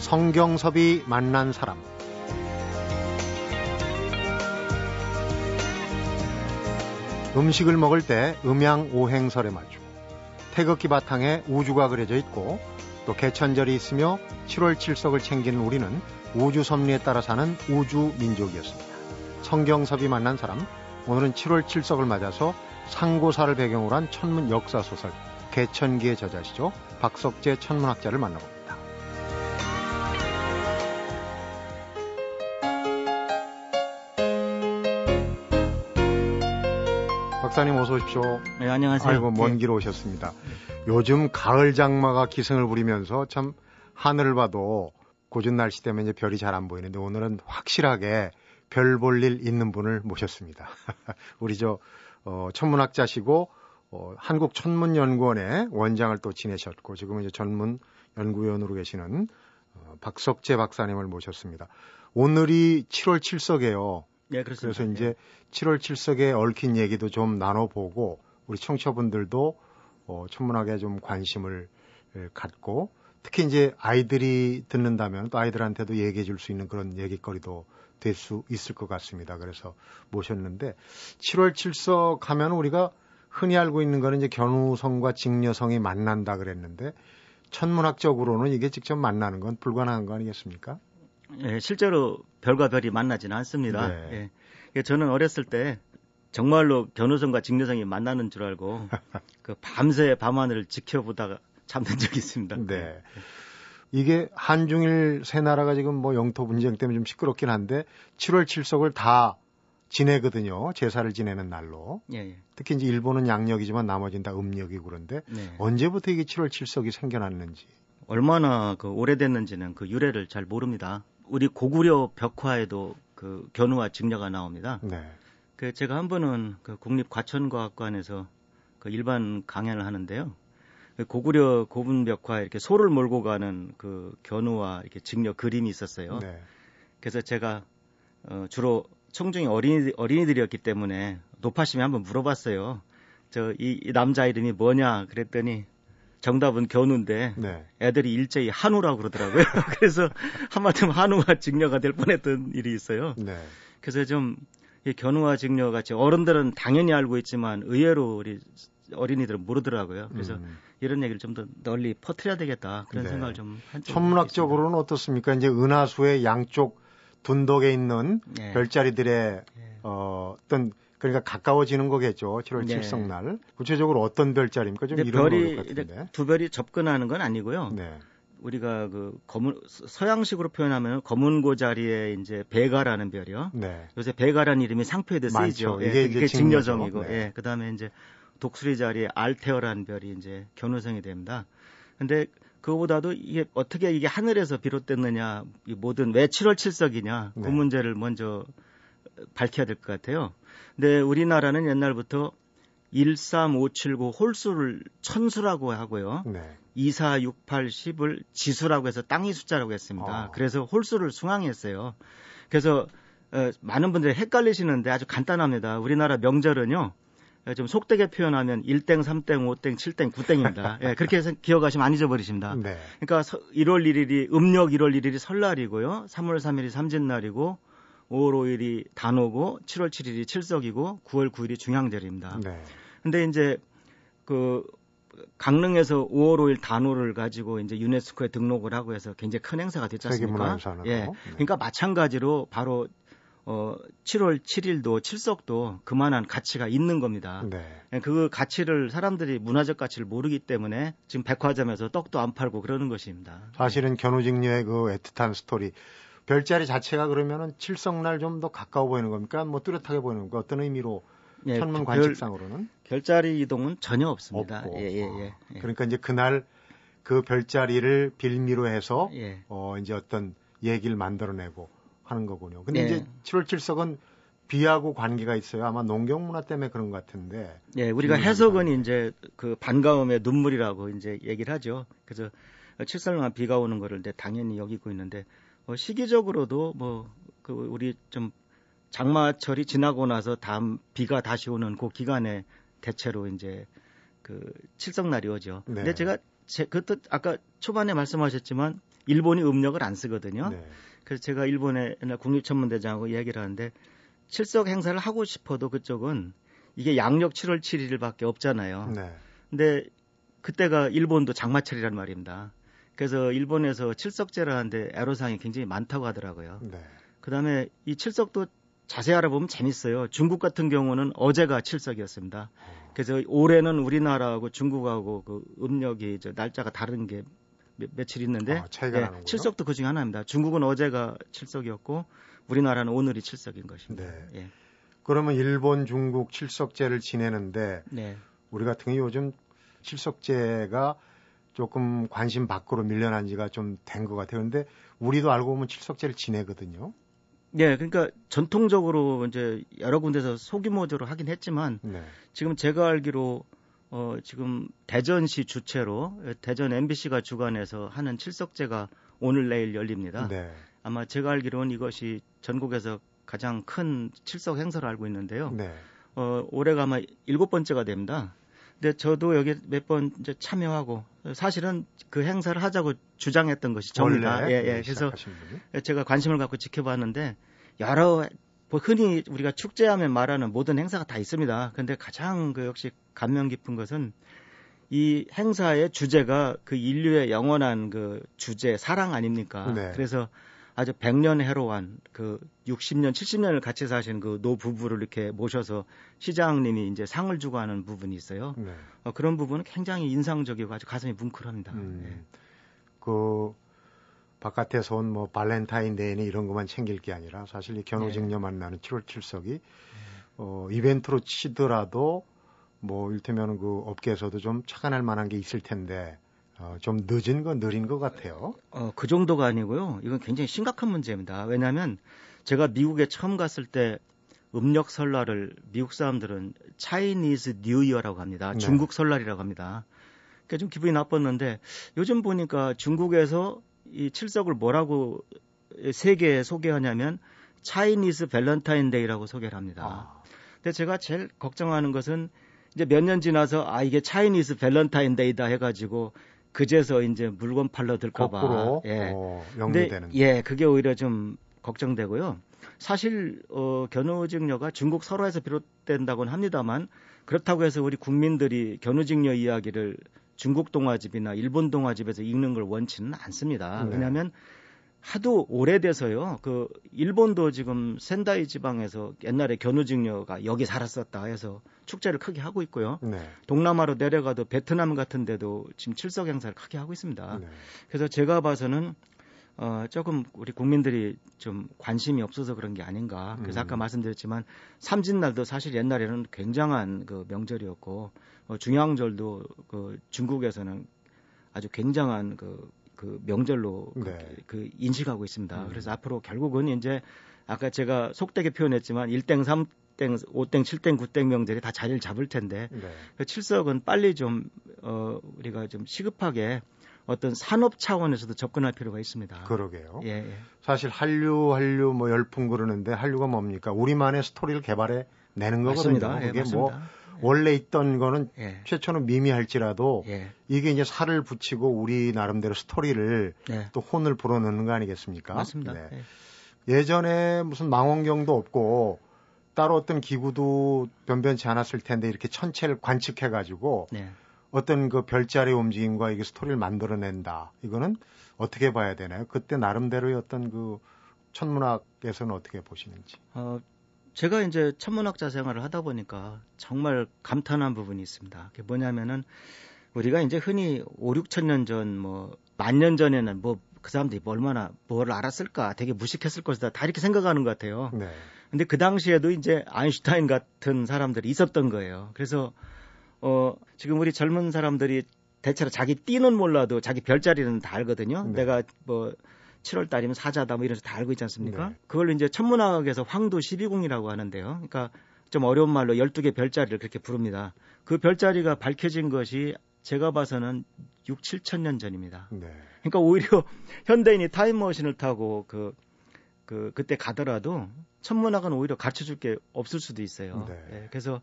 성경섭이 만난 사람. 음식을 먹을 때 음양 오행설에 맞추고 태극기 바탕에 우주가 그려져 있고 또 개천절이 있으며 7월 7석을 챙기는 우리는 우주 섭리에 따라 사는 우주 민족이었습니다. 성경섭이 만난 사람, 오늘은 7월 7석을 맞아서 상고사를 배경으로 한 천문 역사 소설 개천기의 저자시죠. 박석재 천문학자를 만나봅니다. 박사님 어서 오십시오. 네, 안녕하세요. 아이고, 먼 길 오셨습니다. 네. 요즘 가을 장마가 기승을 부리면서 참 하늘을 봐도 고준 날씨 때문에 이제 별이 잘 안 보이는데 오늘은 확실하게 별 볼 일 있는 분을 모셨습니다. 우리 천문학자시고 한국천문연구원의 원장을 또 지내셨고 지금은 이제 전문연구위원으로 계시는 박석재 박사님을 모셨습니다. 오늘이 7월 7석이에요. 네, 그렇습니다. 그래서 이제 7월 7석에 얽힌 얘기도 좀 나눠보고 우리 청취자분들도 천문학에 좀 관심을 갖고 특히 이제 아이들이 듣는다면 또 아이들한테도 얘기해 줄 수 있는 그런 얘기거리도 될 수 있을 것 같습니다. 그래서 모셨는데 7월 7석 하면 우리가 흔히 알고 있는 거는 이제 견우성과 직녀성이 만난다 그랬는데 천문학적으로는 이게 직접 만나는 건 불가능한 거 아니겠습니까? 예, 실제로 별과 별이 만나지는 않습니다. 네. 예, 저는 어렸을 때 정말로 견우성과 직녀성이 만나는 줄 알고 그 밤새 밤하늘을 지켜보다가 잠든 적이 있습니다. 네. 이게 한중일 세 나라가 지금 영토 분쟁 때문에 좀 시끄럽긴 한데 7월 7석을 다 지내거든요. 제사를 지내는 날로. 예. 특히 이제 일본은 양력이지만 나머지는 다 음력이고 그런데 네. 언제부터 이게 7월 7석이 생겨났는지. 얼마나 오래됐는지는 그 유래를 잘 모릅니다. 우리 고구려 벽화에도 그 견우와 직녀가 나옵니다. 네. 그 제가 한 번은 그 국립과천과학관에서 그 일반 강연을 하는데요. 고구려 고분 벽화에 이렇게 소를 몰고 가는 그 견우와 이렇게 직녀 그림이 있었어요. 네. 그래서 제가 주로 청중이 어린이들이었기 때문에 높아심에 한번 물어봤어요. 이 남자 이름이 뭐냐 그랬더니 정답은 견우인데 네. 애들이 일제히 한우라고 그러더라고요. 그래서 한마디로 한우와 직녀가 될 뻔했던 일이 있어요. 네. 그래서 좀 이 견우와 직녀 같이 어른들은 당연히 알고 있지만 의외로 우리 어린이들은 모르더라고요. 그래서 이런 얘기를 좀 더 널리 퍼뜨려야 되겠다 그런 네. 생각을 좀 한 적이 천문학적으로는 있습니다. 어떻습니까? 이제 은하수의 양쪽 둔덕에 있는 네. 별자리들의 네. 그러니까 가까워지는 거겠죠. 7월 7석 날. 네. 구체적으로 어떤 별자리입니까? 좀 이런 것 같은데. 두 별이 접근하는 건 아니고요. 네. 우리가 서양식으로 표현하면 검은고 자리에 이제 배가라는 별이요. 네. 요새 배가라는 이름이 상표에도 쓰이죠. 예. 이게 직녀성이고. 네. 예. 그다음에 이제 독수리 자리에 알테어라는 별이 이제 견우성이 됩니다. 근데 그거보다도 어떻게 하늘에서 비롯됐느냐, 뭐든 왜 7월 7석이냐, 네. 그 문제를 먼저 밝혀야 될 것 같아요. 근데 우리나라는 옛날부터 1, 3, 5, 7, 9 홀수를 천수라고 하고요. 네. 2, 4, 6, 8, 10을 지수라고 해서 땅이 숫자라고 했습니다. 그래서 홀수를 숭앙했어요. 그래서 많은 분들이 헷갈리시는데 아주 간단합니다. 우리나라 명절은요. 좀 속되게 표현하면 1땡, 3땡, 5땡, 7땡, 9땡입니다. 예, 그렇게 해서 기억하시면 안 잊어버리십니다. 네. 그러니까 1월 1일이 음력 1월 1일이 설날이고요. 3월 3일이 삼진날이고 5월 5일이 단오고 7월 7일이 칠석이고 9월 9일이 중향절입니다. 네. 근데 이제 강릉에서 5월 5일 단오를 가지고 이제 유네스코에 등록을 하고 해서 굉장히 큰 행사가 됐지 않습니까? 예. 네. 그러니까 마찬가지로 바로 7월 7일도 칠석도 그만한 가치가 있는 겁니다. 네. 그 가치를 사람들이 문화적 가치를 모르기 때문에 지금 백화점에서 떡도 안 팔고 그러는 것입니다. 사실은 견우직녀의 그 애틋한 스토리. 별자리 자체가 그러면은 칠석날 좀 더 가까워 보이는 겁니까? 뚜렷하게 보이는 겁니까? 어떤 의미로 예, 천문 관측상으로는? 별자리 이동은 전혀 없습니다. 없고. 그러니까 이제 그날 그 별자리를 빌미로 해서 예. 이제 어떤 얘기를 만들어내고 하는 거군요. 근데 예. 이제 7월 7석은 비하고 관계가 있어요. 아마 농경 문화 때문에 그런 것 같은데. 예, 우리가 해석은 이제 그 반가움의 눈물이라고 이제 얘기를 하죠. 그래서 칠석날 비가 오는 거를 이제 당연히 여기고 있는데. 시기적으로도 우리 좀 장마철이 지나고 나서 다음 비가 다시 오는 그 기간에 대체로 이제 칠석날이 오죠. 네. 근데 제가 그것도 아까 초반에 말씀하셨지만 일본이 음력을 안 쓰거든요. 네. 그래서 제가 일본의 국립천문대장하고 이야기를 하는데 칠석 행사를 하고 싶어도 그쪽은 이게 양력 7월 7일밖에 없잖아요. 네. 근데 그때가 일본도 장마철이란 말입니다. 그래서 일본에서 칠석제라는데 애로사항이 굉장히 많다고 하더라고요. 네. 그다음에 이 칠석도 자세히 알아보면 재밌어요. 중국 같은 경우는 어제가 칠석이었습니다. 그래서 올해는 우리나라하고 중국하고 그 음력이 날짜가 다른 게 며칠 있는데 차이가 나는구나. 칠석도 그 중에 하나입니다. 중국은 어제가 칠석이었고 우리나라는 오늘이 칠석인 것입니다. 네. 예. 그러면 일본, 중국 칠석제를 지내는데 네. 우리 같은 경우 요즘 칠석제가 조금 관심 밖으로 밀려난 지가 좀 된 것 같아요. 그런데 우리도 알고 보면 칠석제를 지내거든요. 네, 그러니까 전통적으로 이제 여러 군데서 소규모적으로 하긴 했지만 네. 지금 제가 알기로 지금 대전시 주최로 대전 MBC가 주관해서 하는 칠석제가 오늘 내일 열립니다. 네. 아마 제가 알기로는 이것이 전국에서 가장 큰 칠석 행사를 알고 있는데요. 네. 올해가 아마 7번째가 됩니다. 근데 저도 여기 몇 번 이제 참여하고 사실은 그 행사를 하자고 주장했던 것이 저입니다. 예. 그래서 제가 관심을 갖고 지켜봤는데 여러 흔히 우리가 축제하면 말하는 모든 행사가 다 있습니다. 그런데 가장 그 역시 감명 깊은 것은 이 행사의 주제가 그 인류의 영원한 그 주제 사랑 아닙니까? 네. 그래서 아주 100년 해로한 그 60년, 70년을 같이 사신 그 노부부를 이렇게 모셔서 시장님이 이제 상을 주고 하는 부분이 있어요. 네. 그런 부분은 굉장히 인상적이고 아주 가슴이 뭉클합니다. 네. 그 바깥에서 온 뭐 발렌타인데이니 이런 것만 챙길 게 아니라 사실 이 견우직녀 네. 만나는 7월 7석이 이벤트로 치더라도 뭐 일테면 그 업계에서도 좀 착안할 만한 게 있을 텐데 좀 느린 것 같아요. 그 정도가 아니고요. 이건 굉장히 심각한 문제입니다. 왜냐하면 제가 미국에 처음 갔을 때 음력 설날을 미국 사람들은 차이니즈 뉴 이어라고 합니다. 네. 중국 설날이라고 합니다. 그러니까 좀 기분이 나빴는데 요즘 보니까 중국에서 이 칠석을 뭐라고 세계에 소개하냐면 차이니즈 밸런타인데이라고 소개를 합니다. 근데 제가 제일 걱정하는 것은 이제 몇 년 지나서 이게 차이니즈 밸런타인데이다 해가지고 그제서 이제 물건 팔러 들까봐. 거꾸로 연구되는. 예, 그게 오히려 좀 걱정되고요. 사실 견우직녀가 중국 설화에서 비롯된다고는 합니다만 그렇다고 해서 우리 국민들이 견우직녀 이야기를 중국 동화집이나 일본 동화집에서 읽는 걸 원치는 않습니다. 네. 왜냐하면 하도 오래돼서요. 그 일본도 지금 센다이 지방에서 옛날에 견우직녀가 여기 살았었다 해서 축제를 크게 하고 있고요. 네. 동남아로 내려가도 베트남 같은 데도 지금 칠석 행사를 크게 하고 있습니다. 네. 그래서 제가 봐서는 조금 우리 국민들이 좀 관심이 없어서 그런 게 아닌가. 그래서 아까 말씀드렸지만 삼진날도 사실 옛날에는 굉장한 그 명절이었고 중양절도 그 중국에서는 아주 굉장한 그 명절로 네. 그 인식하고 있습니다. 그래서 앞으로 결국은 이제 아까 제가 속되게 표현했지만 1땡, 3땡, 5땡, 7땡, 9땡 명절이 다 자리를 잡을 텐데 네. 그 칠석은 빨리 좀 우리가 좀 시급하게 어떤 산업 차원에서도 접근할 필요가 있습니다. 그러게요. 예. 사실 한류 뭐 열풍 그러는데 한류가 뭡니까? 우리만의 스토리를 개발해 내는 거거든요. 맞습니다. 그게 맞습니다. 뭐 원래 있던 거는 최초는 미미할지라도 이게 이제 살을 붙이고 우리 나름대로 스토리를 또 혼을 불어넣는 거 아니겠습니까? 맞습니다. 네. 예전에 무슨 망원경도 없고 따로 어떤 기구도 변변치 않았을 텐데 이렇게 천체를 관측해가지고 어떤 그 별자리 움직임과 이게 스토리를 만들어낸다. 이거는 어떻게 봐야 되나요? 그때 나름대로의 어떤 그 천문학에서는 어떻게 보시는지. 제가 이제 천문학자 생활을 하다 보니까 정말 감탄한 부분이 있습니다. 그게 뭐냐면은 우리가 이제 흔히 5, 6천 년 전, 뭐, 만 년 전에는 뭐, 그 사람들이 얼마나 뭘 알았을까, 되게 무식했을 것이다, 다 이렇게 생각하는 것 같아요. 네. 근데 그 당시에도 이제 아인슈타인 같은 사람들이 있었던 거예요. 그래서, 지금 우리 젊은 사람들이 대체로 자기 띠는 몰라도 자기 별자리는 다 알거든요. 네. 내가 뭐, 7월 달이면 사자다 뭐 이런 거 다 알고 있지 않습니까? 네. 그걸 이제 천문학에서 황도 12궁이라고 하는데요. 그러니까 좀 어려운 말로 12개 별자리를 그렇게 부릅니다. 그 별자리가 밝혀진 것이 제가 봐서는 6, 7천 년 전입니다. 네. 그러니까 오히려 현대인이 타임머신을 타고 그때 가더라도 천문학은 오히려 가르쳐줄 게 없을 수도 있어요. 네. 네. 그래서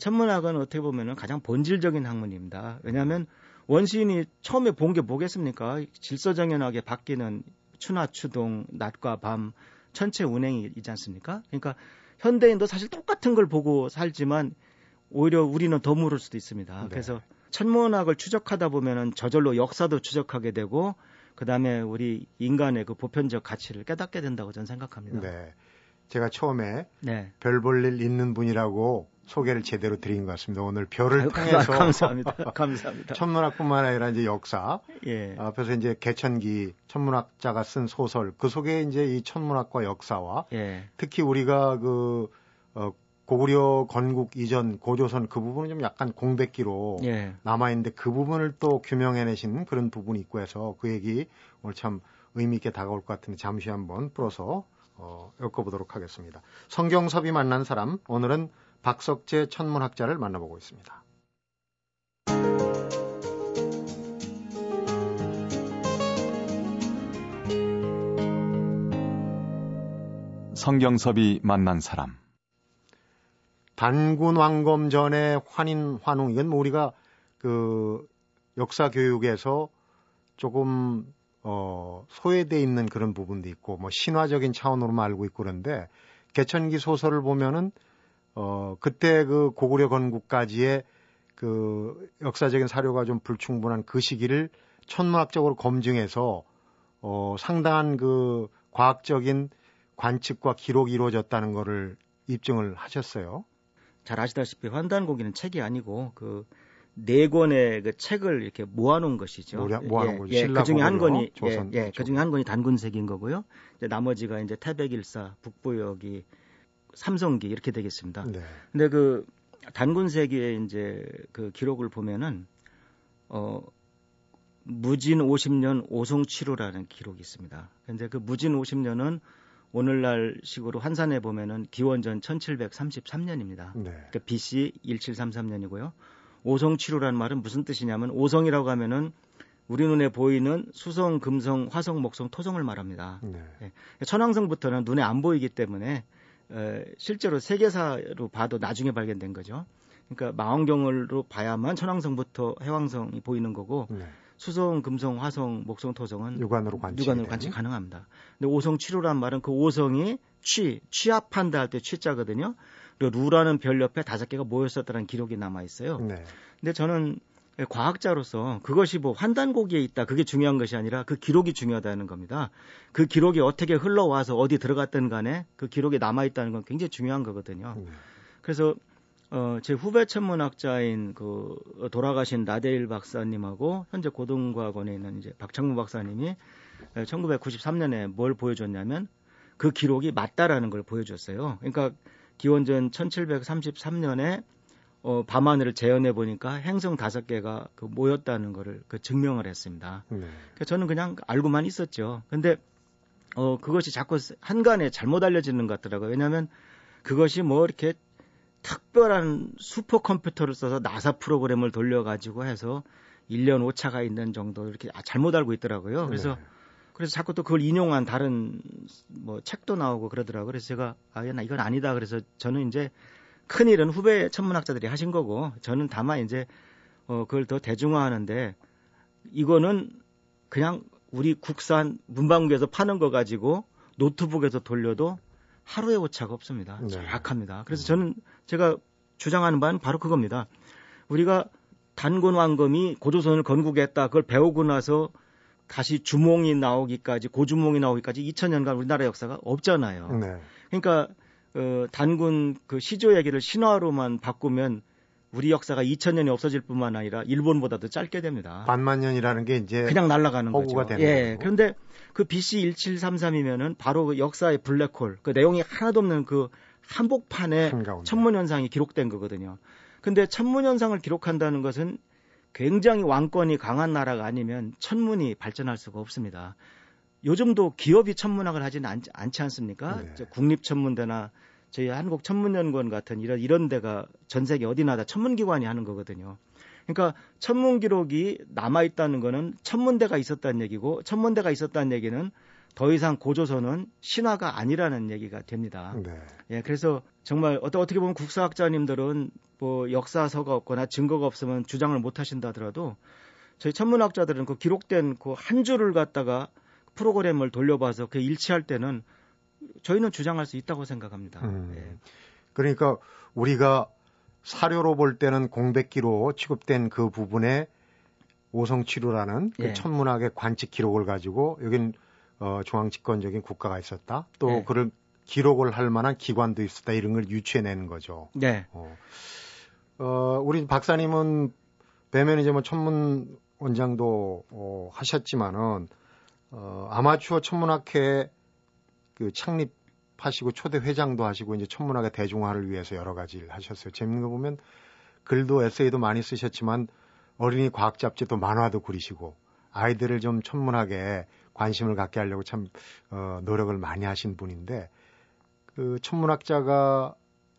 천문학은 어떻게 보면은 가장 본질적인 학문입니다. 왜냐하면 원시인이 처음에 본 게 뭐겠습니까? 질서정연하게 바뀌는 추나 추동, 낮과 밤, 천체 운행이 있지 않습니까? 그러니까 현대인도 사실 똑같은 걸 보고 살지만 오히려 우리는 더 모를 수도 있습니다. 네. 그래서 천문학을 추적하다 보면은 저절로 역사도 추적하게 되고 그다음에 우리 인간의 그 보편적 가치를 깨닫게 된다고 저는 생각합니다. 네. 제가 처음에 네. 별 볼 일 있는 분이라고 소개를 제대로 드린 것 같습니다. 오늘 별을 통해서 감사합니다. 감사합니다. 천문학뿐만 아니라 이제 역사, 예. 앞에서 이제 개천기 천문학자가 쓴 소설 그 속에 이제 이 천문학과 역사와 예. 특히 우리가 그 고구려 건국 이전 고조선 그 부분은 좀 약간 공백기로 예. 남아 있는데 그 부분을 또 규명해내신 그런 부분이 있고 해서 그 얘기 오늘 참 의미 있게 다가올 것 같은데 잠시 한번 풀어서 엮어보도록 하겠습니다. 성경섭이 만난 사람 오늘은 박석재 천문학자를 만나보고 있습니다. 성경섭이 만난 사람. 단군 왕검 전에 환인 환웅 이건 뭐 우리가 그 역사 교육에서 조금 소외돼 있는 그런 부분도 있고 뭐 신화적인 차원으로만 알고 있고 그런데 개천기 소설을 보면은 그때 그 고구려 건국까지의 그 역사적인 사료가 좀 불충분한 그 시기를 천문학적으로 검증해서 상당한 그 과학적인 관측과 기록이 이루어졌다는 거를 입증을 하셨어요. 잘 아시다시피 환단고기는 책이 아니고 그 네 권의 그 책을 이렇게 모아놓은 것이죠. 모아놓은 거죠. 예, 그중에 한 권이 조선, 예, 그중에 한 권이 단군색인 거고요. 이제 나머지가 이제 태백일사, 북부여기, 삼성기 이렇게 되겠습니다. 네. 근데 그 단군세기의 이제 그 기록을 보면은 무진 50년 오송치로라는 기록이 있습니다. 근데 그 무진 50년은 오늘날 식으로 환산해 보면은 기원전 1733년입니다. 네. 그러니까 BC 1733년이고요. 오송치로라는 말은 무슨 뜻이냐면 오성이라고 하면은 우리 눈에 보이는 수성, 금성, 화성, 목성, 토성을 말합니다. 네. 예. 천왕성부터는 눈에 안 보이기 때문에 실제로 세계사로 봐도 나중에 발견된 거죠. 그러니까 망원경으로 봐야만 천왕성부터 해왕성이 보이는 거고 네. 수성, 금성, 화성, 목성, 토성은 육안으로 관측 가능합니다. 근데 오성치로란 말은 그 오성이 취합한다 할 때 취자거든요. 그리고 루라는 별 옆에 5개가 모였었다는 기록이 남아 있어요. 네. 근데 저는 과학자로서 그것이 뭐 환단고기에 있다 그게 중요한 것이 아니라 그 기록이 중요하다는 겁니다. 그 기록이 어떻게 흘러와서 어디 들어갔든 간에 그 기록이 남아있다는 건 굉장히 중요한 거거든요. 그래서 제 후배 천문학자인 그 돌아가신 나대일 박사님하고 현재 고등과학원에 있는 이제 박창무 박사님이 1993년에 뭘 보여줬냐면 그 기록이 맞다라는 걸 보여줬어요. 그러니까 기원전 1733년에 밤하늘을 재현해 보니까 행성 5개가 그 모였다는 거를 그 증명을 했습니다. 그래서 저는 그냥 알고만 있었죠. 근데 그것이 자꾸 한간에 잘못 알려지는 것 같더라고요. 왜냐하면 그것이 뭐 이렇게 특별한 슈퍼컴퓨터를 써서 나사 프로그램을 돌려가지고 해서 1년 오차가 있는 정도 이렇게 잘못 알고 있더라고요. 그래서 자꾸 또 그걸 인용한 다른 뭐 책도 나오고 그러더라고요. 그래서 제가 이건 아니다. 그래서 저는 이제 큰일은 후배 천문학자들이 하신 거고 저는 다만 이제 그걸 더 대중화하는데 이거는 그냥 우리 국산 문방구에서 파는 거 가지고 노트북에서 돌려도 하루에 오차가 없습니다. 네. 정확합니다. 그래서 저는 제가 주장하는 바는 바로 그겁니다. 우리가 단군 왕검이 고조선을 건국했다. 그걸 배우고 나서 다시 고주몽이 나오기까지 2000년간 우리나라 역사가 없잖아요. 네. 그러니까 단군 그 시조 얘기를 신화로만 바꾸면 우리 역사가 2000년이 없어질 뿐만 아니라 일본보다도 짧게 됩니다. 반만 년이라는 게 이제 그냥 날아가는 거죠. 예. 그런데 그 BC 1733이면은 바로 그 역사의 블랙홀, 그 내용이 하나도 없는 그 한복판에 천문 현상이 기록된 거거든요. 근데 천문 현상을 기록한다는 것은 굉장히 왕권이 강한 나라가 아니면 천문이 발전할 수가 없습니다. 요즘도 기업이 천문학을 하지는 않지 않습니까? 네. 국립천문대나 저희 한국천문연구원 같은 이런 데가 전 세계 어디나 다 천문기관이 하는 거거든요. 그러니까 천문기록이 남아있다는 거는 천문대가 있었다는 얘기고 천문대가 있었다는 얘기는 더 이상 고조선은 신화가 아니라는 얘기가 됩니다. 네. 예, 그래서 정말 어떻게 보면 국사학자님들은 뭐 역사서가 없거나 증거가 없으면 주장을 못 하신다 하더라도 저희 천문학자들은 그 기록된 그 한 줄을 갖다가 프로그램을 돌려봐서 그 일치할 때는 저희는 주장할 수 있다고 생각합니다. 예. 그러니까 우리가 사료로 볼 때는 공백기로 취급된 그 부분에 오성치료라는 그 예. 천문학의 관측 기록을 가지고 여긴 중앙집권적인 국가가 있었다. 또 예. 그를 기록을 할 만한 기관도 있었다. 이런 걸 유추해내는 거죠. 네. 우리 박사님은 배면이 뭐 천문 원장도 하셨지만은 아마추어 천문학회 그 창립하시고 초대 회장도 하시고 이제 천문학의 대중화를 위해서 여러 가지를 하셨어요. 재밌는 거 보면 글도 에세이도 많이 쓰셨지만 어린이 과학 잡지도 만화도 그리시고 아이들을 좀 천문학에 관심을 갖게 하려고 참 노력을 많이 하신 분인데 그 천문학자가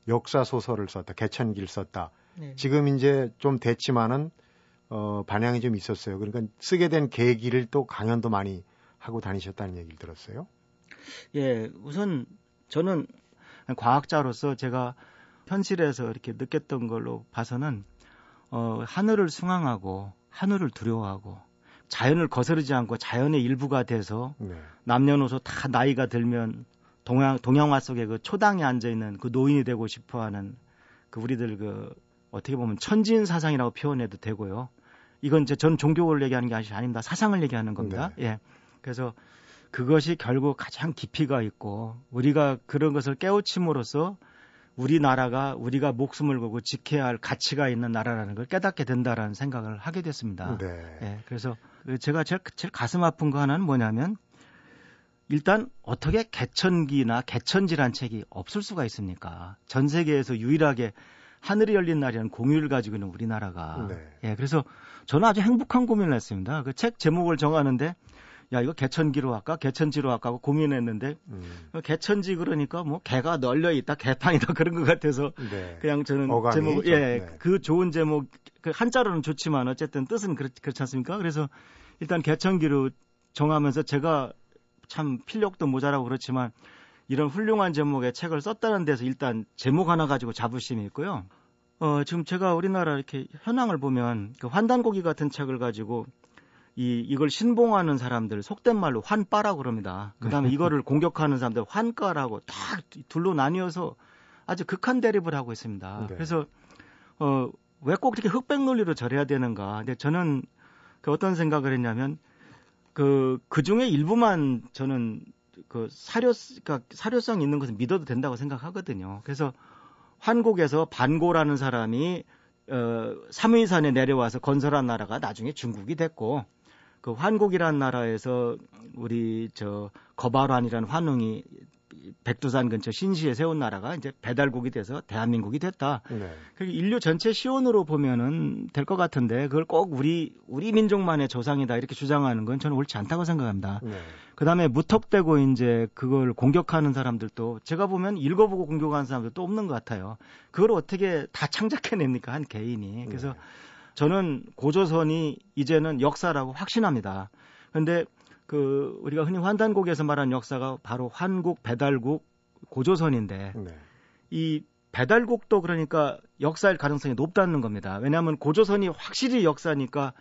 역사 소설을 썼다, 개천기를 썼다. 네. 지금 이제 좀 됐지만은 반향이 좀 있었어요. 그러니까 쓰게 된 계기를 또 강연도 많이 하고 다니셨다는 얘기를 들었어요. 예, 우선 저는 과학자로서 제가 현실에서 이렇게 느꼈던 걸로 봐서는 하늘을 숭앙하고 하늘을 두려워하고 자연을 거스르지 않고 자연의 일부가 돼서 네. 남녀노소 다 나이가 들면 동양화 속에 그 초당에 앉아 있는 그 노인이 되고 싶어하는 그 우리들 그 어떻게 보면 천지인 사상이라고 표현해도 되고요. 이건 이제 전 종교를 얘기하는 게 아닙니다. 사상을 얘기하는 겁니다. 네. 예. 그래서 그것이 결국 가장 깊이가 있고 우리가 그런 것을 깨우침으로써 우리나라가 우리가 목숨을 걸고 지켜야 할 가치가 있는 나라라는 걸 깨닫게 된다라는 생각을 하게 됐습니다. 네. 예, 그래서 제가 제일 가슴 아픈 거 하나는 뭐냐면 일단 어떻게 개천기나 개천지란 책이 없을 수가 있습니까? 전 세계에서 유일하게 하늘이 열린 날이라는 공휴를 가지고 있는 우리나라가. 네. 예, 그래서 저는 아주 행복한 고민을 했습니다. 그 책 제목을 정하는데 야 이거 개천기로 할까 개천지로 할까 하고 고민했는데 개천지 그러니까 뭐 개가 널려 있다 개판이다 그런 것 같아서 네. 그냥 저는 제목 예 그 네. 좋은 제목 그 한자로는 좋지만 어쨌든 뜻은 그렇지 않습니까? 그래서 일단 개천기로 정하면서 제가 참 필력도 모자라고 그렇지만 이런 훌륭한 제목의 책을 썼다는 데서 일단 제목 하나 가지고 자부심이 있고요. 지금 제가 우리나라 이렇게 현황을 보면 그 환단고기 같은 책을 가지고 이걸 신봉하는 사람들 속된 말로 환빠라고 그럽니다. 그다음에 이거를 공격하는 사람들 환가라고 딱 둘로 나뉘어서 아주 극한 대립을 하고 있습니다. 네. 그래서 왜 꼭 이렇게 흑백 논리로 절해야 되는가? 근데 저는 그 어떤 생각을 했냐면 그 중에 일부만 저는 그 사료성 있는 것은 믿어도 된다고 생각하거든요. 그래서 환국에서 반고라는 사람이 삼위산에 내려와서 건설한 나라가 나중에 중국이 됐고 그 환국이라는 나라에서 우리 저 거발환이라는 환웅이 백두산 근처 신시에 세운 나라가 이제 배달국이 돼서 대한민국이 됐다. 네. 그리고 인류 전체 시온으로 보면은 될 것 같은데 그걸 꼭 우리 민족만의 조상이다 이렇게 주장하는 건 저는 옳지 않다고 생각합니다. 네. 그다음에 무턱대고 이제 그걸 공격하는 사람들도 제가 보면 읽어보고 공격하는 사람들도 없는 것 같아요. 그걸 어떻게 다 창작해냅니까 한 개인이. 그래서 네. 저는 고조선이 이제는 역사라고 확신합니다. 그런데 우리가 흔히 환단곡에서 말하는 역사가 바로 환국, 배달국, 고조선인데 네. 이 배달국도 그러니까 역사일 가능성이 높다는 겁니다. 왜냐하면 고조선이 확실히 역사니까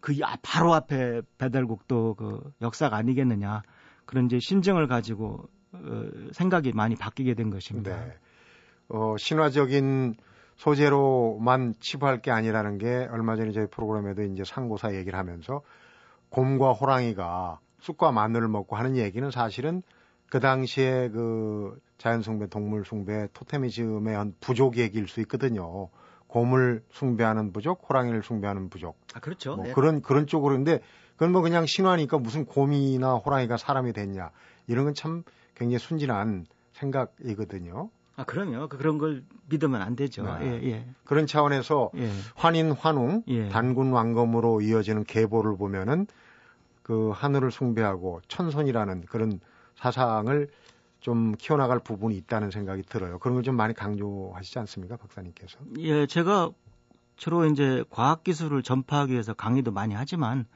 그 바로 앞에 배달국도 그 역사가 아니겠느냐 그런 이제 심증을 가지고 생각이 많이 바뀌게 된 것입니다. 네. 신화적인 소재로만 치부할 게 아니라는 게 얼마 전에 저희 프로그램에도 이제 상고사 얘기를 하면서 곰과 호랑이가 쑥과 마늘을 먹고 하는 얘기는 사실은 그 당시에 그 자연 숭배, 동물 숭배, 토테미즘의 한 부족 얘기일 수 있거든요. 곰을 숭배하는 부족, 호랑이를 숭배하는 부족. 아, 그렇죠. 뭐 네. 그런 쪽으로. 근데 그건 뭐 그냥 신화니까 무슨 곰이나 호랑이가 사람이 됐냐. 이런 건 참 굉장히 순진한 생각이거든요. 아, 그럼요. 그런 걸 믿으면 안 되죠. 네. 예, 예. 그런 차원에서 예. 환인, 환웅, 예. 단군, 왕검으로 이어지는 계보를 보면은 그 하늘을 숭배하고 천손이라는 그런 사상을 좀 키워나갈 부분이 있다는 생각이 들어요. 그런 걸 좀 많이 강조하시지 않습니까, 박사님께서? 예, 제가 주로 이제 과학 기술을 전파하기 위해서 강의도 많이 하지만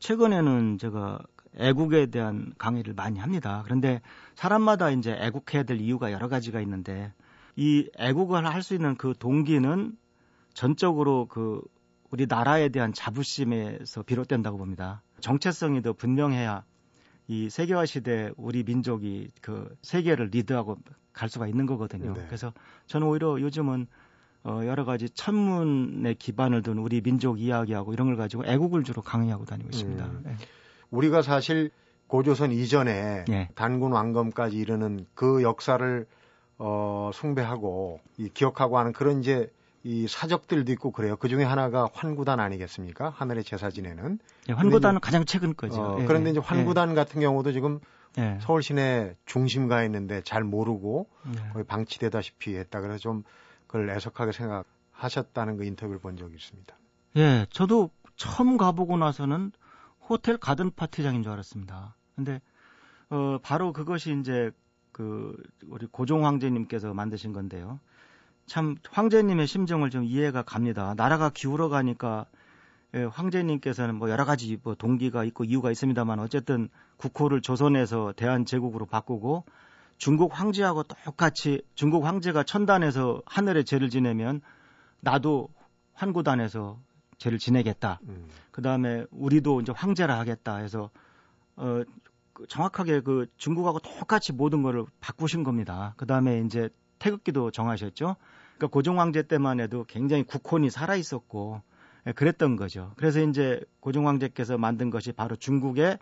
최근에는 제가 애국에 대한 강의를 많이 합니다. 그런데 사람마다 이제 애국해야 될 이유가 여러 가지가 있는데 이 애국을 할 수 있는 그 동기는 전적으로 그 우리나라에 대한 자부심에서 비롯된다고 봅니다. 정체성이 더 분명해야 이 세계화 시대에 우리 민족이 그 세계를 리드하고 갈 수가 있는 거거든요. 네. 그래서 저는 오히려 요즘은 여러 가지 천문에 기반을 둔 우리 민족 이야기하고 이런 걸 가지고 애국을 주로 강의하고 다니고 있습니다. 네. 우리가 사실 고조선 이전에 네. 단군 왕검까지 이르는 그 역사를 숭배하고 이 기억하고 하는 그런 이제 이 사적들도 있고 그래요. 그 중에 하나가 환구단 아니겠습니까? 하늘의 제사 지내는. 예, 환구단은 가장 최근 거죠. 예, 그런데 이제 환구단 예. 같은 경우도 지금 예. 서울 시내 중심가에 있는데 잘 모르고 예. 거의 방치되다시피 했다. 그래서 좀 그걸 애석하게 생각하셨다는 그 인터뷰를 본 적이 있습니다. 예, 저도 처음 가보고 나서는 호텔 가든 파티장인 줄 알았습니다. 근데 바로 그것이 이제 그 우리 고종 황제님께서 만드신 건데요. 참 황제님의 심정을 좀 이해가 갑니다. 나라가 기울어 가니까 예, 황제님께서는 뭐 여러 가지 뭐 동기가 있고 이유가 있습니다만 어쨌든 국호를 조선에서 대한제국으로 바꾸고 중국 황제하고 똑같이 중국 황제가 천단에서 하늘에 제를 지내면 나도 환구단에서 제를 지내겠다. 그다음에 우리도 이제 황제라 하겠다 해서 정확하게 그 중국하고 똑같이 모든 거를 바꾸신 겁니다. 그다음에 이제 태극기도 정하셨죠. 그러니까 고종 황제 때만 해도 굉장히 국혼이 살아 있었고 그랬던 거죠. 그래서 이제 고종 황제께서 만든 것이 바로 중국의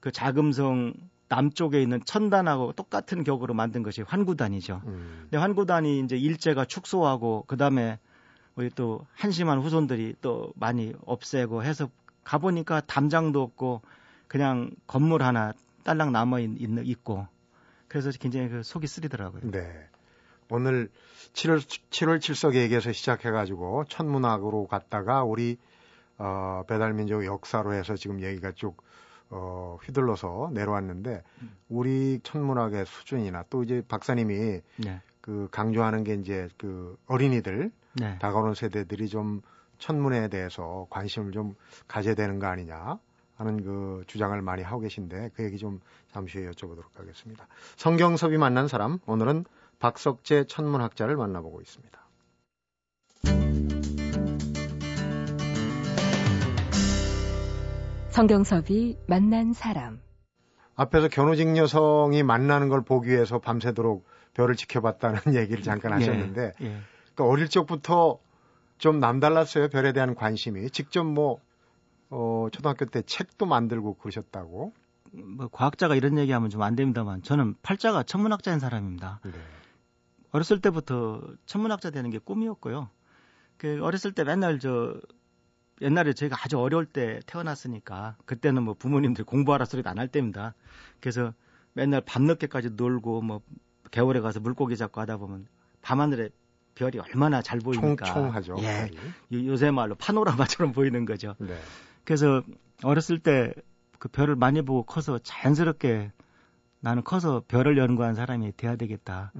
그 자금성 남쪽에 있는 천단하고 똑같은 격으로 만든 것이 환구단이죠. 근데 환구단이 이제 일제가 축소하고 그다음에 우리 또 한심한 후손들이 또 많이 없애고 해서 가 보니까 담장도 없고 그냥 건물 하나 딸랑 남아 있고 그래서 굉장히 그 속이 쓰리더라고요. 네. 오늘 7월 칠석에게서 시작해가지고 천문학으로 갔다가 우리 배달민족 역사로 해서 지금 얘기가 쭉 휘둘러서 내려왔는데 우리 천문학의 수준이나 또 이제 박사님이 네. 그 강조하는 게 이제 그 어린이들 네. 다가오는 세대들이 좀 천문에 대해서 관심을 좀 가져야 되는 거 아니냐 하는 그 주장을 많이 하고 계신데 그 얘기 좀 잠시 후에 여쭤보도록 하겠습니다. 성경섭이 만난 사람 오늘은 박석재 천문학자를 만나보고 있습니다. 성경섭이 만난 사람. 앞에서 견우직 여성이 만나는 걸 보기 위해서 밤새도록 별을 지켜봤다는 얘기를 잠깐 하셨는데 예, 예. 그러니까 어릴 적부터 좀 남달랐어요. 별에 대한 관심이. 직접 뭐 초등학교 때 책도 만들고 그러셨다고. 뭐 과학자가 이런 얘기하면 좀 안 됩니다만 저는 팔자가 천문학자인 사람입니다. 네. 어렸을 때부터 천문학자 되는 게 꿈이었고요. 그 어렸을 때 맨날 옛날에 저희가 아주 어려울 때 태어났으니까 그때는 뭐 부모님들 공부하라 소리도 안 할 때입니다. 그래서 맨날 밤늦게까지 놀고 뭐 개월에 가서 물고기 잡고 하다 보면 밤하늘에 별이 얼마나 잘 보이니까 총총하죠. 예, 요새 말로 파노라마처럼 보이는 거죠. 네. 그래서 어렸을 때 그 별을 많이 보고 커서 자연스럽게 나는 커서 별을 연구한 사람이 돼야 되겠다.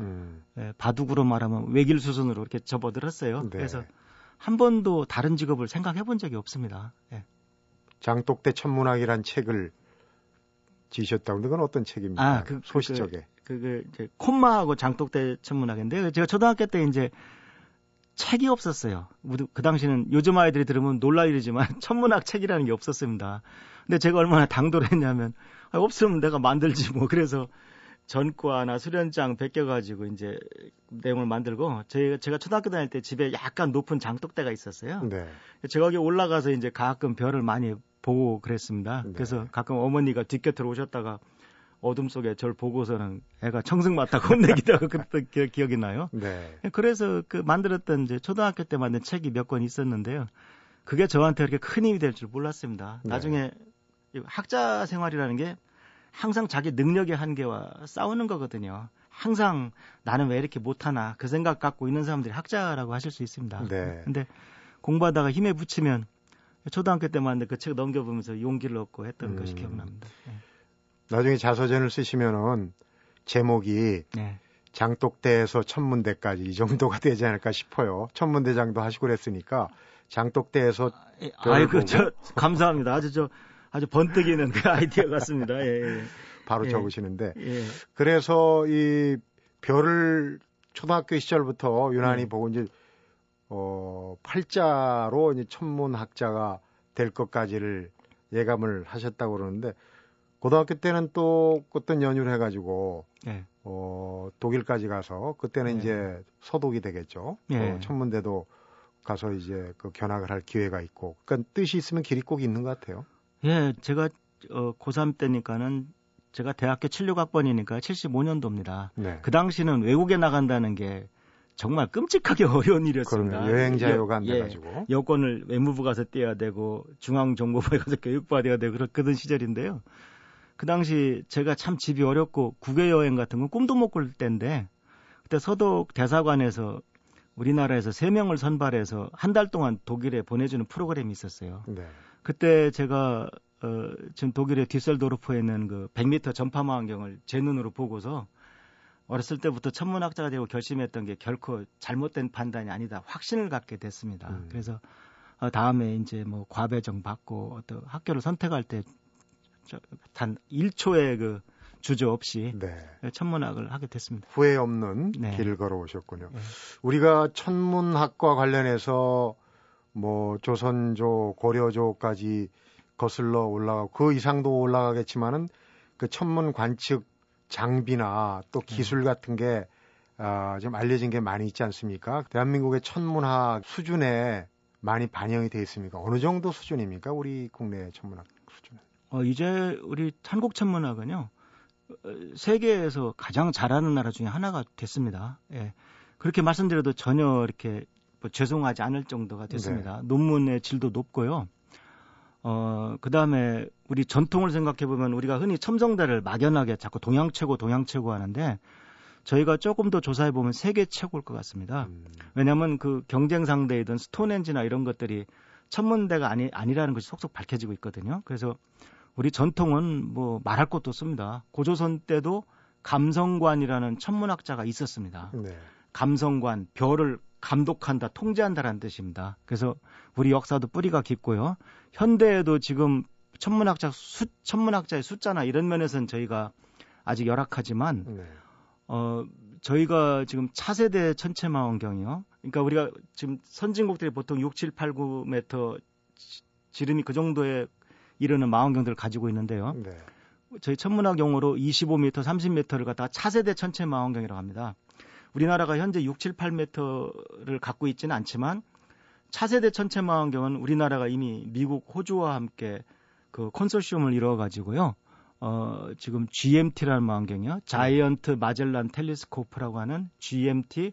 예, 바둑으로 말하면 외길 수순으로 이렇게 접어들었어요. 네. 그래서 한 번도 다른 직업을 생각해 본 적이 없습니다. 예. 장독대 천문학이란 책을 지으셨다고. 그건 어떤 책입니까? 아, 소시적에. 그 콤마하고 장독대 천문학인데 제가 초등학교 때 이제 책이 없었어요. 그 당시는 요즘 아이들이 들으면 놀랄 일이지만 천문학 책이라는 게 없었습니다. 근데 제가 얼마나 당돌 했냐면 없으면 내가 만들지 뭐. 그래서 전과나 수련장 베껴가지고 이제 내용을 만들고 제가 초등학교 다닐 때 집에 약간 높은 장독대가 있었어요. 네. 제가 거기 올라가서 이제 가끔 별을 많이 보고 그랬습니다. 네. 그래서 가끔 어머니가 뒷곁으로 오셨다가 어둠 속에 저를 보고서는 애가 청승 맞다고 혼내기도 하고 그랬던 기억이 나요. 네. 그래서 그 만들었던 이제 초등학교 때 만든 책이 몇 권 있었는데요. 그게 저한테 그렇게 큰 힘이 될 줄 몰랐습니다. 네. 나중에 학자 생활이라는 게 항상 자기 능력의 한계와 싸우는 거거든요. 항상 나는 왜 이렇게 못하나 그 생각 갖고 있는 사람들이 학자라고 하실 수 있습니다. 네. 근데 공부하다가 힘에 붙이면 초등학교 때 만든 그 책 넘겨보면서 용기를 얻고 했던 것이 기억납니다. 네. 나중에 자서전을 쓰시면은 제목이 네. 장독대에서 천문대까지 이 정도가 되지 않을까 싶어요. 천문대장도 하시고 그랬으니까 장독대에서 아이고 저 감사합니다. 아주 번뜩이는 그 아이디어 같습니다. 예, 예. 바로 예, 적으시는데 예. 그래서 이 별을 초등학교 시절부터 유난히 보고 이제 팔자로 이제 천문학자가 될 것까지를 예감을 하셨다고 그러는데, 고등학교 때는 또 어떤 연유를 해가지고, 네. 독일까지 가서, 그때는 네. 이제 서독이 되겠죠. 네. 천문대도 가서 이제 그 견학을 할 기회가 있고, 그러니까 뜻이 있으면 길이 꼭 있는 것 같아요. 예, 제가 고3 때니까는 제가 대학교 76학번이니까 75년도입니다. 네. 그 당시는 외국에 나간다는 게 정말 끔찍하게 어려운 일이었습니다. 여행자료가 안 돼가지고. 예, 여권을 외무부 가서 떼야 되고 중앙정보부에 가서 교육받아야 되고 그런 시절인데요. 그 당시 제가 참 집이 어렵고 국외여행 같은 건 꿈도 못 꿀 때인데 그때 서독 대사관에서 우리나라에서 3명을 선발해서 한 달 동안 독일에 보내주는 프로그램이 있었어요. 네. 그때 제가 지금 독일의 뒤셀도르프에 있는 그 100m 전파망원경을 제 눈으로 보고서 어렸을 때부터 천문학자가 되고 결심했던 게 결코 잘못된 판단이 아니다. 확신을 갖게 됐습니다. 그래서 다음에 이제 뭐 과배정 받고 어떤 학교를 선택할 때 단 1초의 그 주저 없이 네. 천문학을 하게 됐습니다. 후회 없는 네. 길을 걸어오셨군요. 네. 우리가 천문학과 관련해서 뭐 조선조, 고려조까지 거슬러 올라가고 그 이상도 올라가겠지만은 그 천문 관측 장비나 또 기술 같은 게 좀 알려진 게 많이 있지 않습니까? 대한민국의 천문학 수준에 많이 반영이 돼 있습니까? 어느 정도 수준입니까? 우리 국내 천문학 수준은? 이제 우리 한국 천문학은요. 세계에서 가장 잘하는 나라 중에 하나가 됐습니다. 예. 그렇게 말씀드려도 전혀 이렇게 뭐 죄송하지 않을 정도가 됐습니다. 네. 논문의 질도 높고요. 그 다음에 우리 전통을 생각해보면 우리가 흔히 첨성대를 막연하게 자꾸 동양 최고 하는데 저희가 조금 더 조사해보면 세계 최고일 것 같습니다. 왜냐하면 그 경쟁 상대이던 스톤헨지나 이런 것들이 천문대가 아니라는 것이 속속 밝혀지고 있거든요. 그래서 우리 전통은 뭐 말할 것도 없습니다. 고조선 때도 감성관이라는 천문학자가 있었습니다. 네. 감성관, 별을 감독한다, 통제한다라는 뜻입니다. 그래서 우리 역사도 뿌리가 깊고요. 현대에도 지금 천문학자의 숫자나 이런 면에서는 저희가 아직 열악하지만 네. 저희가 지금 차세대 천체망원경이요. 그러니까 우리가 지금 선진국들이 보통 6, 7, 8, 9m 지름이 그 정도에 이르는 망원경들을 가지고 있는데요. 네. 저희 천문학 용어로 25m, 30m를 갖다가 차세대 천체망원경이라고 합니다. 우리나라가 현재 6, 7, 8m를 갖고 있지는 않지만 차세대 천체망원경은 우리나라가 이미 미국, 호주와 함께 그 컨소시엄을 이뤄가지고요. 지금 GMT라는 망원경이요. 자이언트 마젤란 텔레스코프라고 하는 GMT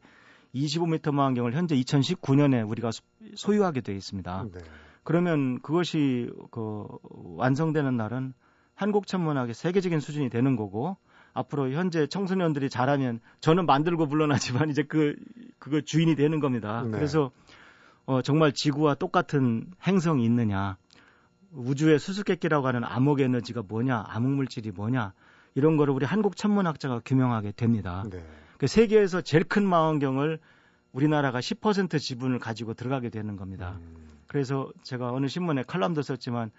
25m 망원경을 현재 2019년에 우리가 소유하게 되어 있습니다. 네. 그러면 그것이 완성되는 날은 한국 천문학의 세계적인 수준이 되는 거고 앞으로 현재 청소년들이 잘하면 저는 만들고 물러나지만 이제 그거 주인이 되는 겁니다. 네. 그래서 정말 지구와 똑같은 행성이 있느냐, 우주의 수수께끼라고 하는 암흑 에너지가 뭐냐, 암흑 물질이 뭐냐 이런 거를 우리 한국 천문학자가 규명하게 됩니다. 네. 세계에서 제일 큰 망원경을 우리나라가 10% 지분을 가지고 들어가게 되는 겁니다. 그래서 제가 어느 신문에 칼럼도 썼지만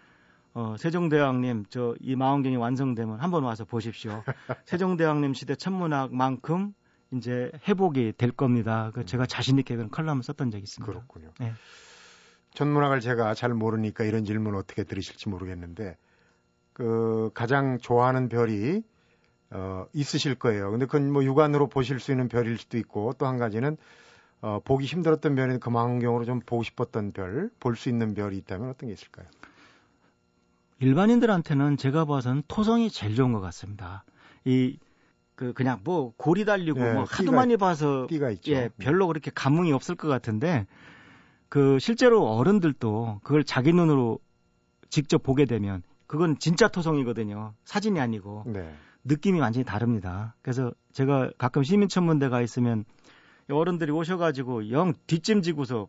세종대왕님 저 이 망원경이 완성되면 한번 와서 보십시오. 세종대왕님 시대 천문학만큼 이제 회복이 될 겁니다. 제가 자신 있게 그런 칼럼을 썼던 적이 있습니다. 그렇군요. 네. 천문학을 제가 잘 모르니까 이런 질문 어떻게 들으실지 모르겠는데 그 가장 좋아하는 별이 있으실 거예요. 근데 그건 뭐 육안으로 보실 수 있는 별일 수도 있고 또 한 가지는 보기 힘들었던 별인 그 망원경으로 좀 보고 싶었던 별, 볼 수 있는 별이 있다면 어떤 게 있을까요? 일반인들한테는 제가 봐서는 토성이 제일 좋은 것 같습니다. 그냥 뭐 고리 달리고 네, 뭐 하도 많이 봐서 띠가 있죠. 예, 별로 그렇게 감흥이 없을 것 같은데 그 실제로 어른들도 그걸 자기 눈으로 직접 보게 되면 그건 진짜 토성이거든요. 사진이 아니고 네. 느낌이 완전히 다릅니다. 그래서 제가 가끔 시민천문대가 있으면 어른들이 오셔가지고 영 뒷짐지고서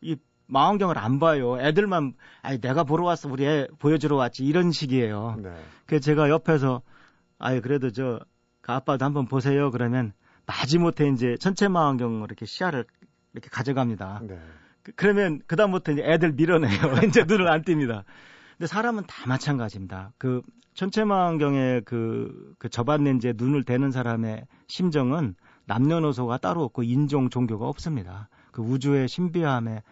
이 망원경을 안 봐요. 애들만 아니 내가 보러 왔어. 우리 애 보여주러 왔지. 이런 식이에요. 네. 그래서 제가 옆에서 아이 그래도 저 아빠도 한번 보세요. 그러면 마지못해 이제 천체 망원경으로 이렇게 시야를 이렇게 가져갑니다. 네. 그러면 그다음부터 이제 애들 밀어내요. 이제 눈을 안 띕니다. 근데 사람은 다 마찬가지입니다. 그 천체 망원경의 그 접안 렌즈에 눈을 대는 사람의 심정은 남녀노소가 따로 없고 인종 종교가 없습니다. 그 우주의 신비함에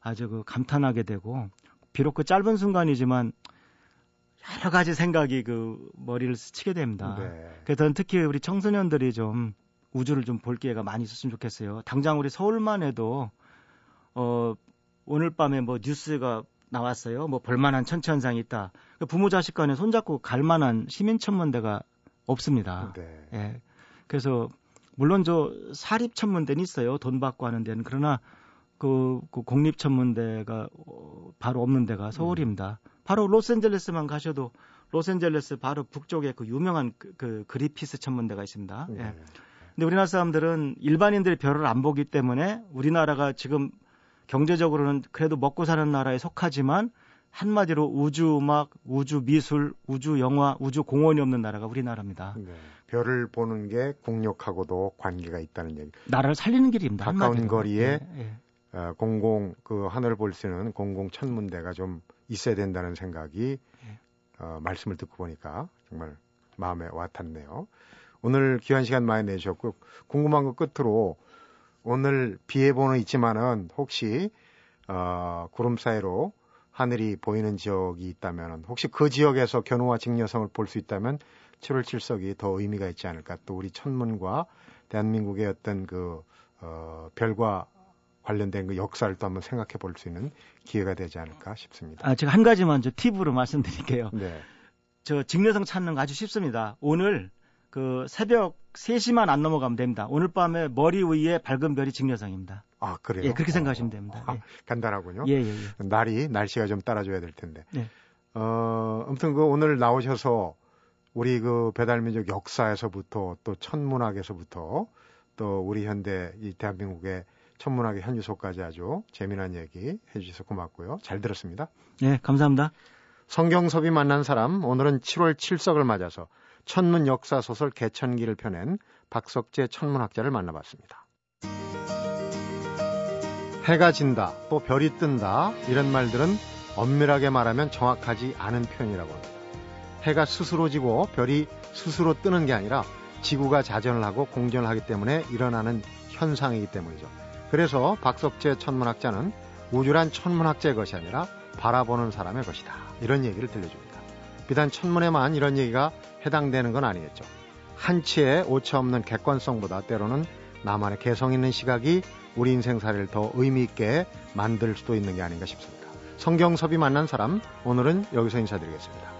아주 그 감탄하게 되고, 비록 그 짧은 순간이지만 여러 가지 생각이 그 머리를 스치게 됩니다. 네. 그래서 특히 우리 청소년들이 좀 우주를 좀 볼 기회가 많이 있었으면 좋겠어요. 당장 우리 서울만 해도 오늘 밤에 뭐 뉴스가 나왔어요. 뭐 볼만한 천체현상이 있다. 부모 자식 간에 손잡고 갈만한 시민천문대가 없습니다. 네. 예. 그래서 물론 저 사립천문대는 있어요. 돈 받고 하는 데는. 그러나 그 공립천문대가 바로 없는 데가 서울입니다. 바로 로스앤젤레스만 가셔도 로스앤젤레스 바로 북쪽에 그 유명한 그 그리피스 천문대가 있습니다. 네. 예. 근데 우리나라 사람들은 일반인들이 별을 안 보기 때문에 우리나라가 지금 경제적으로는 그래도 먹고 사는 나라에 속하지만 한마디로 우주음악, 우주미술, 우주영화, 우주공원이 없는 나라가 우리나라입니다. 네, 별을 보는 게 공력하고도 관계가 있다는 얘기. 나라를 살리는 길입니다. 가까운 한마디로. 거리에 네, 네. 하늘을 볼 수 있는 공공 천문대가 좀 있어야 된다는 생각이 네. 말씀을 듣고 보니까 정말 마음에 와닿네요. 오늘 귀한 시간 많이 내주셨고, 궁금한 거 끝으로 오늘 비 예보는 있지만은 혹시 구름 사이로 하늘이 보이는 지역이 있다면, 혹시 그 지역에서 견우와 직녀성을 볼 수 있다면 7월 7석이 더 의미가 있지 않을까. 또 우리 천문과 대한민국의 어떤 별과 관련된 그 역사를 또 한번 생각해 볼 수 있는 기회가 되지 않을까 싶습니다. 제가 한 가지만 팁으로 말씀드릴게요. 네. 저 직녀성 찾는 거 아주 쉽습니다. 오늘 그 새벽 3시만 안 넘어가면 됩니다. 오늘 밤에 머리 위에 밝은 별이 직녀성입니다. 아, 그래요? 예, 그렇게 생각하시면 됩니다. 예. 간단하군요. 예. 날씨가 좀 따라줘야 될 텐데. 네. 아무튼 오늘 나오셔서 우리 그 배달민족 역사에서부터 또 천문학에서부터 또 우리 현대 이 대한민국의 천문학의 현주소까지 아주 재미난 얘기 해주셔서 고맙고요. 잘 들었습니다. 예, 감사합니다. 성경섭이 만난 사람, 오늘은 7월 7석을 맞아서 천문 역사 소설 개천기를 펴낸 박석재 천문학자를 만나봤습니다. 해가 진다, 또 별이 뜬다, 이런 말들은 엄밀하게 말하면 정확하지 않은 표현이라고 합니다. 해가 스스로 지고 별이 스스로 뜨는 게 아니라 지구가 자전을 하고 공전을 하기 때문에 일어나는 현상이기 때문이죠. 그래서 박석재 천문학자는 우주란 천문학자의 것이 아니라 바라보는 사람의 것이다, 이런 얘기를 들려줍니다. 비단 천문에만 이런 얘기가 해당되는 건 아니겠죠. 한치의 오차 없는 객관성보다 때로는 나만의 개성 있는 시각이 우리 인생사를 더 의미 있게 만들 수도 있는 게 아닌가 싶습니다. 성경섭이 만난 사람, 오늘은 여기서 인사드리겠습니다.